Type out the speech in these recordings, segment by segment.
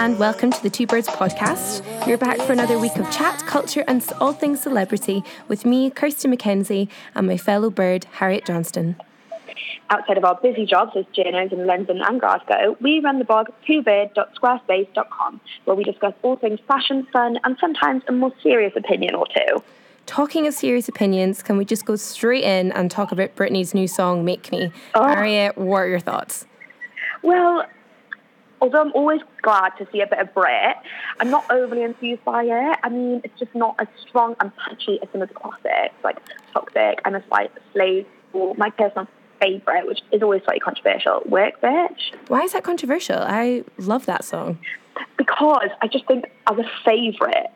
and welcome to the Two Birds podcast. You're back for another week of chat, culture and all things celebrity with me, Kirsty McKenzie, and my fellow bird, Harriet Johnston. Outside of our busy jobs as journos in London and Glasgow, we run the blog twobird.squarespace.com, where we discuss all things fashion, fun and sometimes a more serious opinion or two. Talking of serious opinions, can we just go straight in and talk about Britney's new song, Make Me? Oh. Harriet, what are your thoughts? Well, although I'm always glad to see a bit of Brit, I'm not overly enthused by it. I mean, it's just not as strong and punchy as some of the classics, like Toxic, M&S, Slave, or my personal favourite, which is always slightly controversial, Work Bitch. Why is that controversial? I love that song. Because I just think as a favourite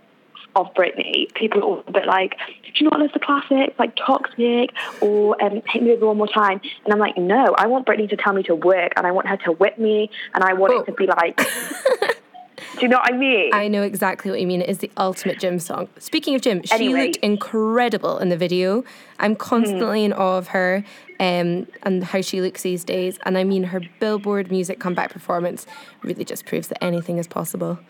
of Britney, people are all a bit like, do you not love the classics, like Toxic, or Hit Me Over One More Time? And I'm like, no, I want Britney to tell me to work, and I want her to whip me, and I want it to be like... Do you know what I mean? I know exactly what you mean. It is the ultimate gym song. Speaking of gym, she looked incredible in the video. I'm constantly in awe of her and how she looks these days. And I mean, her Billboard music comeback performance really just proves that anything is possible.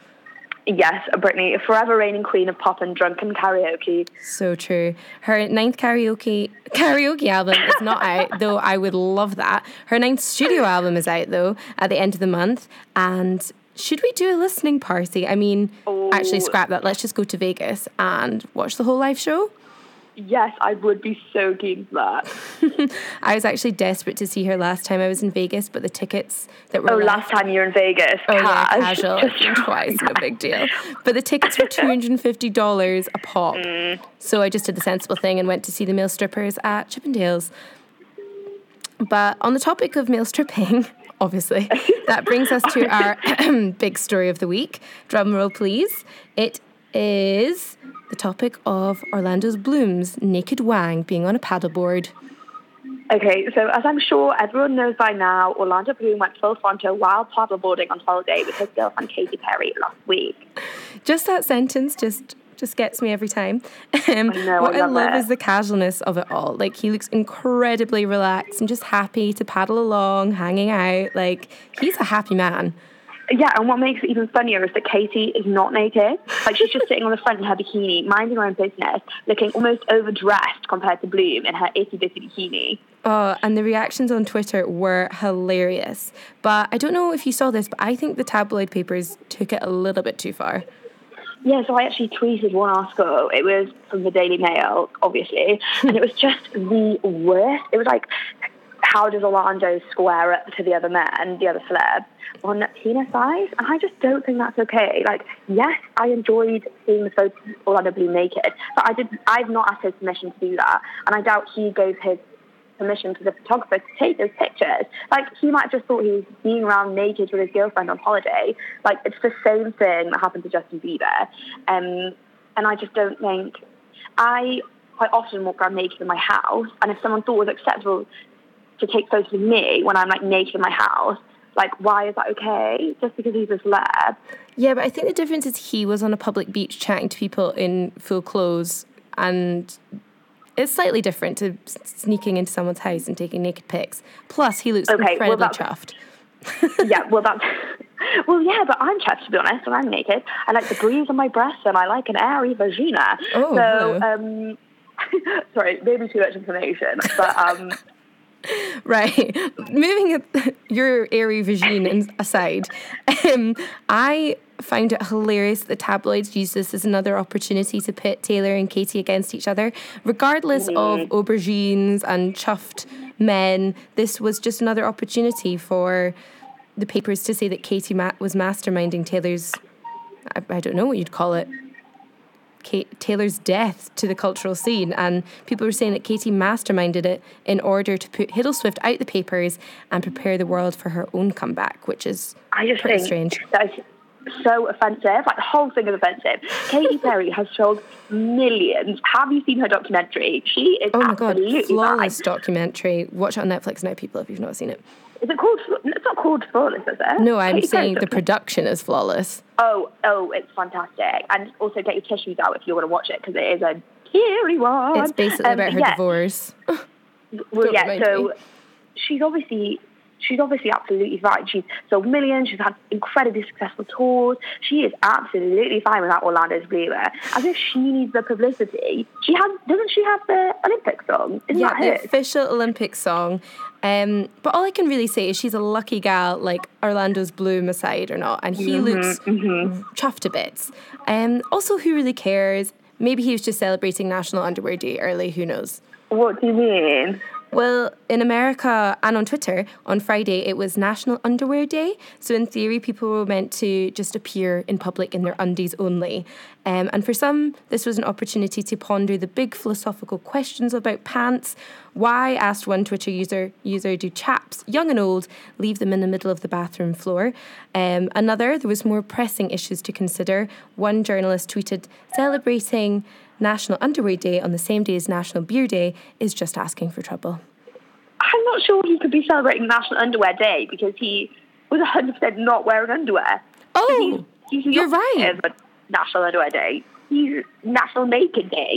Yes, Britney, forever reigning queen of pop and drunken karaoke. So true. Her ninth karaoke album is not out, though I would love that. Her ninth studio album is out, though, at the end of the month. And should we do a listening party? I mean, Actually, scrap that. Let's just go to Vegas and watch the whole live show. Yes, I would be so keen for that. I was actually desperate to see her last time I was in Vegas, but the tickets that were... last time you were in Vegas. Oh, yeah, casual. Twice, no big deal. But the tickets were $250 a pop. So I just did the sensible thing and went to see the male strippers at Chippendales. But on the topic of male stripping, obviously, that brings us to our big story of the week. Drum roll, please. It is... the topic of Orlando Bloom's naked wang being on a paddleboard. Okay, so as I'm sure everyone knows by now, Orlando Bloom went full frontal while paddleboarding on holiday with his girlfriend Katy Perry last week. Just that sentence just gets me every time. What I love is the casualness of it all. Like, he looks incredibly relaxed and just happy to paddle along, hanging out. Like, he's a happy man. Yeah, and what makes it even funnier is that Katy is not naked. Like, she's just sitting on the front in her bikini, minding her own business, looking almost overdressed compared to Bloom in her itty-bitty bikini. Oh, and the reactions on Twitter were hilarious. But I don't know if you saw this, but I think the tabloid papers took it a little bit too far. Yeah, so I actually tweeted one article. It was from the Daily Mail, obviously, and it was just the worst. It was like... how does Orlando square up to the other men, the other celebs, on penis size? And I just don't think that's okay. Like, yes, I enjoyed seeing the photos of Orlando Bloom naked, but I've not asked his permission to do that, and I doubt he gave his permission to the photographer to take those pictures. Like, he might have just thought he was being around naked with his girlfriend on holiday. Like, it's the same thing that happened to Justin Bieber. And I just don't think... I quite often walk around naked in my house, and if someone thought it was acceptable... to take photos of me when I'm, like, naked in my house. Like, why is that okay? Just because he's a celeb. Yeah, but I think the difference is he was on a public beach chatting to people in full clothes, and it's slightly different to sneaking into someone's house and taking naked pics. Plus, he looks incredibly chuffed. Yeah, but I'm chuffed, to be honest, when I'm naked. I like the breeze on my breasts, and I like an airy vagina. Oh, so, sorry, maybe too much information, but... Right, moving your airy vagine aside, I found it hilarious that the tabloids used this as another opportunity to pit Taylor and Katy against each other. Regardless of aubergines and chuffed men, this was just another opportunity for the papers to say that Katy was masterminding Taylor's, I don't know what you'd call it, Taylor's death to the cultural scene, and people were saying that Katy masterminded it in order to put Hiddleswift out the papers and prepare the world for her own comeback, which is pretty strange. That is so offensive. Like, the whole thing is offensive. Katy Perry has sold millions. Have you seen her documentary? She is absolutely flawless documentary. Watch it on Netflix now, people, if you've not seen it. Is it called... It's not called Flawless, is it? No, I'm saying the production is flawless. Oh, it's fantastic. And also get your tissues out if you want to watch it, because it is a teary one. It's basically about her divorce. Well, yeah, so she's obviously... she's obviously absolutely fine. She's sold millions. She's had incredibly successful tours. She is absolutely fine without Orlando's Bloom. As if she needs the publicity. Doesn't she have the Olympic song? Isn't that the official Olympic song? But all I can really say is she's a lucky gal, like Orlando's Bloom aside or not, and he looks chuffed to bits. Also, who really cares? Maybe he was just celebrating National Underwear Day early, who knows? What do you mean? Well, in America and on Twitter, on Friday, it was National Underwear Day. So in theory, people were meant to just appear in public in their undies only. And for some, this was an opportunity to ponder the big philosophical questions about pants. Why, asked one Twitter user, do chaps, young and old, leave them in the middle of the bathroom floor? Another, there was more pressing issues to consider. One journalist tweeted, celebrating National Underwear Day on the same day as National Beer Day is just asking for trouble. I'm not sure he could be celebrating National Underwear Day because he was 100% not wearing underwear. Oh, he's you're right. National Underwear Day. He's National Naked Day.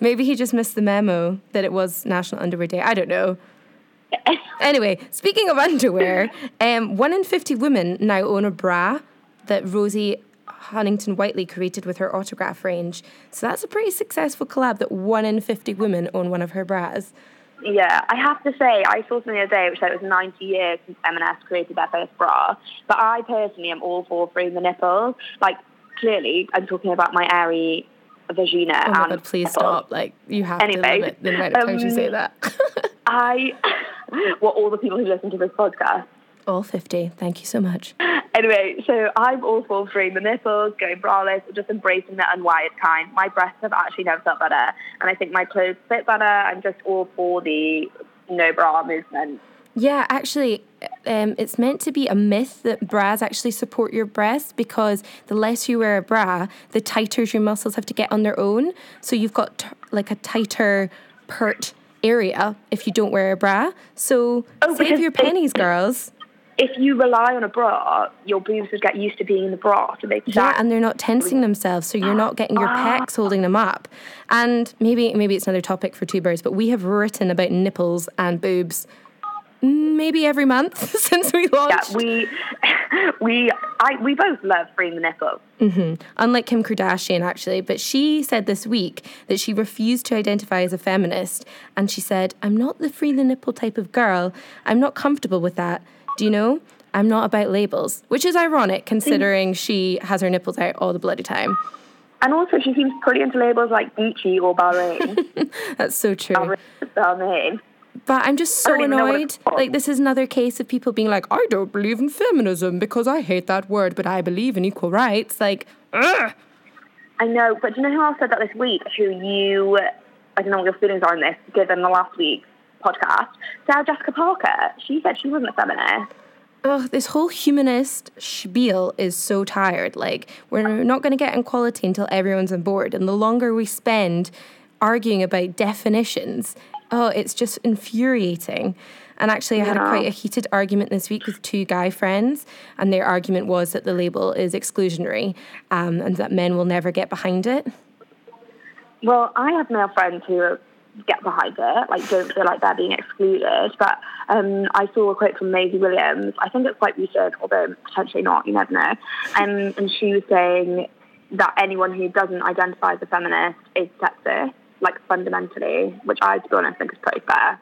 Maybe he just missed the memo that it was National Underwear Day. I don't know. Anyway, speaking of underwear, 1 in 50 women now own a bra that Rosie Huntington-Whiteley created with her autograph range. So that's a pretty successful collab that 1 in 50 women own one of her bras. Yeah, I have to say, I saw something the other day which said it was 90 years since M&S created their first bra, but I personally am all for freeing the nipples. Like, clearly, I'm talking about my airy vagina and nipples. Please stop. Like, you have to limit the amount of times you say that. All the people who listen to this podcast. All 50. Thank you so much. Anyway, so I'm all for freeing the nipples, going braless, or just embracing the unwired kind. My breasts have actually never felt better, and I think my clothes fit better. I'm just all for the no bra movement. Yeah, actually, it's meant to be a myth that bras actually support your breasts because the less you wear a bra, the tighter your muscles have to get on their own. So you've got like a tighter, pert area if you don't wear a bra. So save your pennies, girls. If you rely on a bra, your boobs would get used to being in the bra to make that. Yeah, and they're not tensing themselves, so you're not getting your pecs holding them up. And maybe it's another topic for Two Birds, but we have written about nipples and boobs maybe every month since we launched. Yeah, we both love freeing the nipples. Mm-hmm. Unlike Kim Kardashian, actually, but she said this week that she refused to identify as a feminist, and she said, "I'm not the free the nipple type of girl. I'm not comfortable with that. Do you know? I'm not about labels," which is ironic considering she has her nipples out all the bloody time. And also she seems pretty into labels like Gucci or Bahrain. That's so true. Bahrain. But I'm just so annoyed. Like, this is another case of people being like, "I don't believe in feminism because I hate that word, but I believe in equal rights." Like, ugh. I know, but do you know who else said that this week? I don't know what your feelings are on this, given the last week's podcast. Sarah Jessica Parker, she said she wasn't a feminist. Oh, this whole humanist spiel is so tired. Like, we're not going to get equality until everyone's on board, and the longer we spend arguing about definitions, it's just infuriating. And actually, I had quite a heated argument this week with two guy friends, and their argument was that the label is exclusionary and that men will never get behind it. Well, I have male friends who are get behind it, like don't feel like they're being excluded, but I saw a quote from Maisie Williams, I think it's quite recent, although potentially not, you never know, and she was saying that anyone who doesn't identify as a feminist is sexist, like fundamentally, which I, to be honest, think is pretty fair.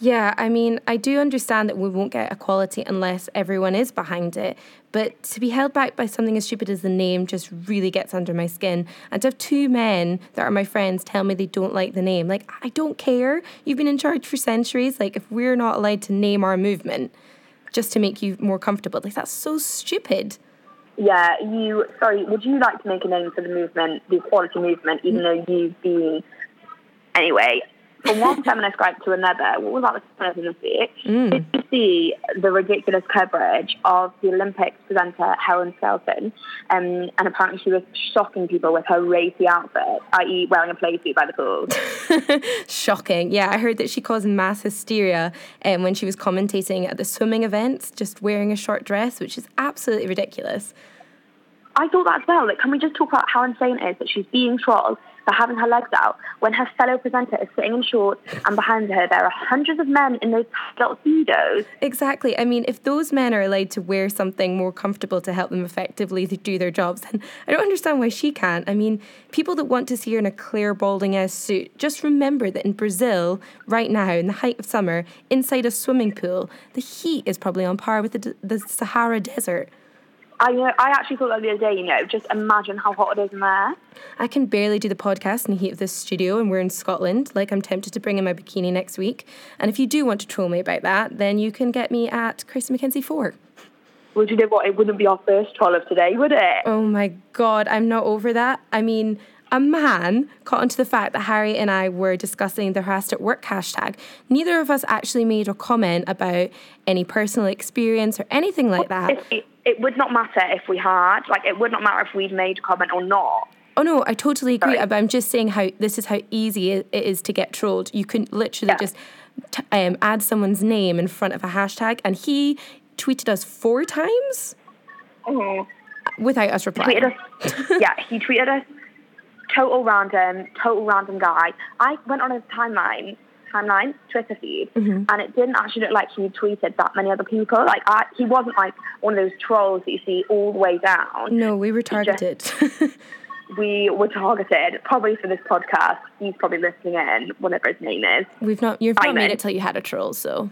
Yeah, I mean, I do understand that we won't get equality unless everyone is behind it, but to be held back by something as stupid as the name just really gets under my skin. And to have two men that are my friends tell me they don't like the name, like, I don't care. You've been in charge for centuries. Like, if we're not allowed to name our movement just to make you more comfortable, like, that's so stupid. Yeah, would you like to make a name for the movement, the equality movement, even though you've been, anyway, from one feminist group to another? What was that feminism this week? Did you see the ridiculous coverage of the Olympics presenter Helen Skelton? And apparently she was shocking people with her racy outfit, i.e. wearing a play suit by the pool. Shocking. Yeah, I heard that she caused mass hysteria when she was commentating at the swimming events, just wearing a short dress, which is absolutely ridiculous. I thought that as well. Like, can we just talk about how insane it is that she's being trolled for having her legs out when her fellow presenter is sitting in shorts and behind her there are hundreds of men in those tuxedos. Exactly. I mean, if those men are allowed to wear something more comfortable to help them effectively do their jobs, then I don't understand why she can't. I mean, people that want to see her in a clear balding-ass suit, just remember that in Brazil, right now, in the height of summer, inside a swimming pool, the heat is probably on par with the Sahara Desert. I actually thought that the other day, just imagine how hot it is in there. I can barely do the podcast in the heat of this studio, and we're in Scotland. Like, I'm tempted to bring in my bikini next week. And if you do want to troll me about that, then you can get me at Kirsty McKenzie 4. Well, do you know what? It wouldn't be our first troll of today, would it? Oh, my God. I'm not over that. I mean, a man caught onto the fact that Harriet and I were discussing the harassed at work hashtag. Neither of us actually made a comment about any personal experience or anything like that. It would not matter if we had. Like, it would not matter if we'd made a comment or not. Oh, no, I totally agree. Sorry. I'm just saying how this is how easy it is to get trolled. You can literally just add someone's name in front of a hashtag. And he tweeted us 4 times without us replying. He tweeted us. Total random guy. I went on his timeline, Twitter feed, and it didn't actually look like he tweeted that many other people. Like, he wasn't like one of those trolls that you see all the way down. No, we were targeted. We were targeted, probably for this podcast. He's probably listening in, whatever his name is. You've not made it till you had a troll, so.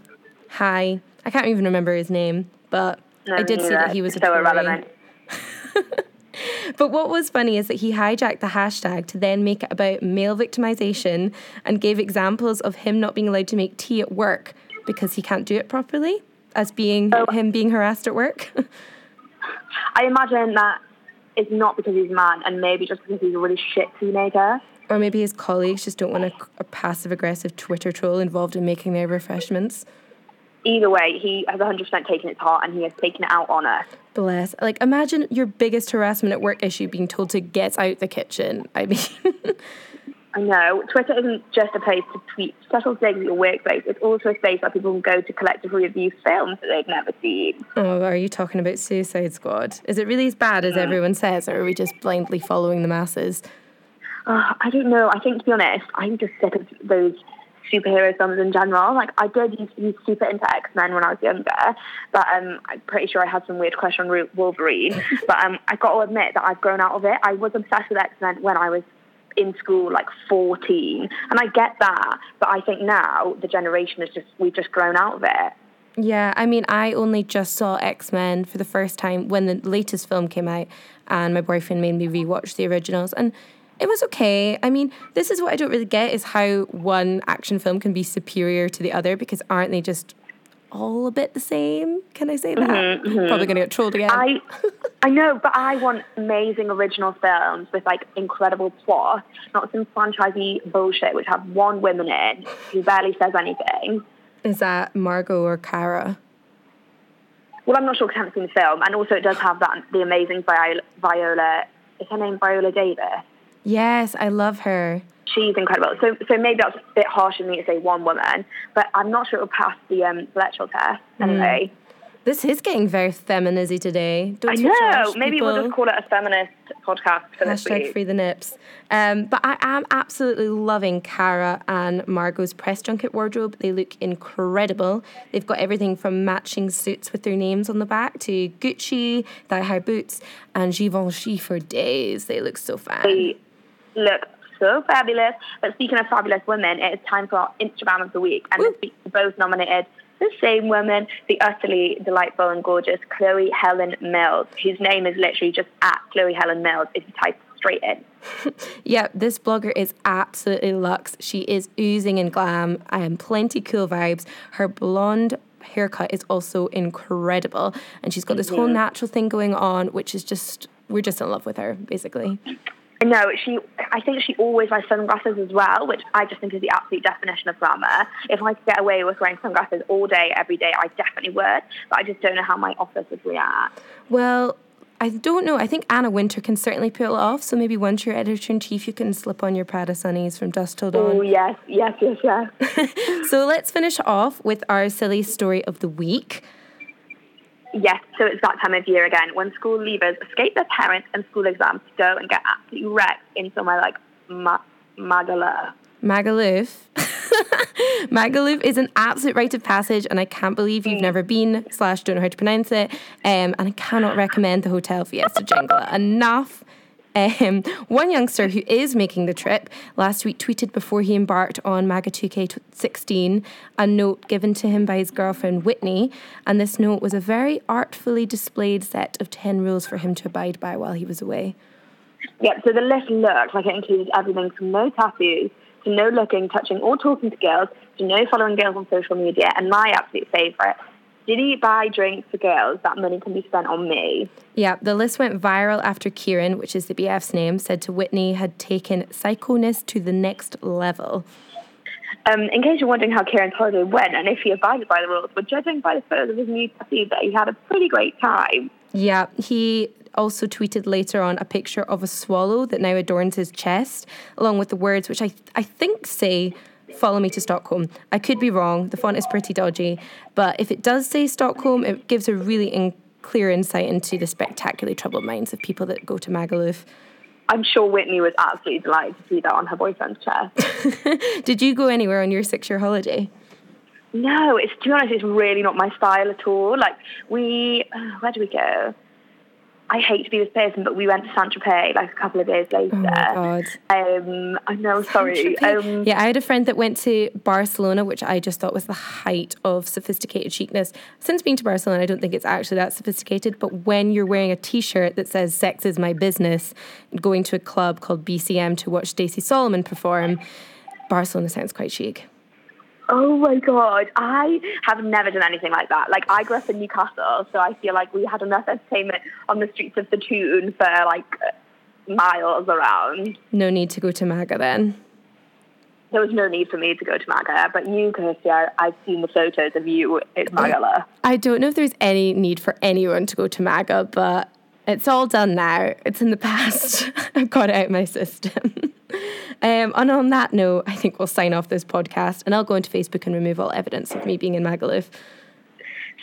Hi. I can't even remember his name, but no, I did see that he was so irrelevant. But what was funny is that he hijacked the hashtag to then make it about male victimization and gave examples of him not being allowed to make tea at work because he can't do it properly, as him being harassed at work. I imagine that it's not because he's a man, and maybe just because he's a really shit teenager. Or maybe his colleagues just don't want a passive-aggressive Twitter troll involved in making their refreshments. Either way, he has 100% taken it to heart, and he has taken it out on us. Bless. Like, imagine your biggest harassment at work issue being told to get out the kitchen. I mean... I know. Twitter isn't just a place to tweet special things at your workplace. It's also a space where people can go to collectively review films that they've never seen. Oh, are you talking about Suicide Squad? Is it really as bad as everyone says, or are we just blindly following the masses? I don't know. I think, to be honest, I'm just sick of those superhero films in general. Like, I did used to be super into X-Men when I was younger, but I'm pretty sure I had some weird crush on Wolverine. But I've got to admit that I've grown out of it. I was obsessed with X-Men when I was in school, like 14, and I get that, but I think now the generation is we've just grown out of it. Yeah, I mean, I only just saw X-Men for the first time when the latest film came out, and my boyfriend made me rewatch the originals, and it was okay. I mean, this is what I don't really get, is how one action film can be superior to the other, because aren't they just all a bit the same? Can I say that? Probably going to get trolled again. I know, but I want amazing original films with, like, incredible plot, not some franchisee bullshit which have one woman in who barely says anything. Is that Margot or Cara? Well, I'm not sure, because I haven't seen the film. And also it does have that the amazing Viola... Is her name Viola Davis? Yes, I love her. She's incredible. So maybe that's a bit harsh of me to say one woman, but I'm not sure it'll pass the intellectual test anyway. This is getting very feminizzy today. Don't you? I know. Maybe we'll just call it a feminist podcast for this week. # free the nips. But I am absolutely loving Cara and Margot's press junket wardrobe. They look incredible. They've got everything from matching suits with their names on the back to Gucci, thigh-high boots, and Givenchy for days. They look so fun. They look so fabulous. But speaking of fabulous women, it is time for our Instagram of the week. And this week, both nominated the same woman, the utterly delightful and gorgeous Chloe Helen Mills, whose name is literally just at Chloe Helen Mills if you type straight in. Yeah, this blogger is absolutely luxe. She is oozing in glam. I am plenty cool vibes. Her blonde haircut is also incredible. And she's got this whole natural thing going on, which is just, we're just in love with her, basically. No, I think she always wears sunglasses as well, which I just think is the absolute definition of glamour. If I could get away with wearing sunglasses all day, every day, I definitely would. But I just don't know how my office would react. Well, I don't know. I think Anna Winter can certainly pull it off. So maybe once you're editor-in-chief, you can slip on your Prada sunnies from dusk till dawn. Oh, yes. So let's finish off with our silly story of the week. Yes, so it's that time of year again when school leavers escape their parents and school exams to go and get absolutely wrecked in somewhere like Magaluf. Magaluf is an absolute rite of passage, and I can't believe you've never been / don't know how to pronounce it. And I cannot recommend the Hotel Fiesta Jingle enough. One youngster who is making the trip last week tweeted before he embarked on MAGA 2K16 a note given to him by his girlfriend Whitney, and this note was a very artfully displayed set of 10 rules for him to abide by while he was away. Yep, so the list looked like it included everything from no tattoos to no looking, touching or talking to girls to no following girls on social media, and my absolute favourite, didn't buy drinks for girls, that money can be spent on me. Yeah, the list went viral after Kieran, which is the BF's name, said to Whitney had taken psychoness to the next level. In case you're wondering how Kieran's holiday went and if he abided by the rules, we're judging by the photos of his new tattoo that he had a pretty great time. Yeah, he also tweeted later on a picture of a swallow that now adorns his chest, along with the words, which I think say, "Follow me to Stockholm." I could be wrong. The font is pretty dodgy. But if it does say Stockholm, it gives a really clear insight into the spectacularly troubled minds of people that go to Magaluf. I'm sure Whitney was absolutely delighted to see that on her boyfriend's chest. Did you go anywhere on your 6-year holiday? No, to be honest, it's really not my style at all. Like, where do we go? I hate to be this person, but we went to Saint-Tropez like a couple of days later. Oh, my God. I know, sorry. Yeah, I had a friend that went to Barcelona, which I just thought was the height of sophisticated chicness. Since being to Barcelona, I don't think it's actually that sophisticated, but when you're wearing a T-shirt that says, "Sex is my business," going to a club called BCM to watch Stacey Solomon perform, Barcelona sounds quite chic. Oh, my God. I have never done anything like that. Like, I grew up in Newcastle, so I feel like we had enough entertainment on the streets of the town for, like, miles around. No need to go to MAGA, then? There was no need for me to go to MAGA, but you, Kirsty, I've seen the photos of you at MAGA. I don't know if there's any need for anyone to go to MAGA, but it's all done now. It's in the past. I've got it out of my system. And on that note, I think we'll sign off this podcast, and I'll go into Facebook and remove all evidence of me being in Magaluf.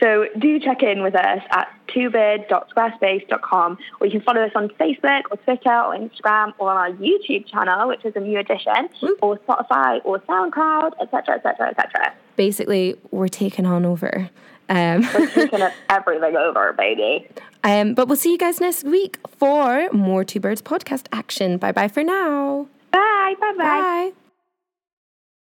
So do check in with us at twobird.squarespace.com, or you can follow us on Facebook or Twitter or Instagram or on our YouTube channel, which is a new addition, or Spotify or SoundCloud, etc., etc., etc. Basically, we're taking on over. We're taking everything over, baby. But we'll see you guys next week for more Two Birds podcast action. Bye-bye for now. Bye. Bye-bye. Bye.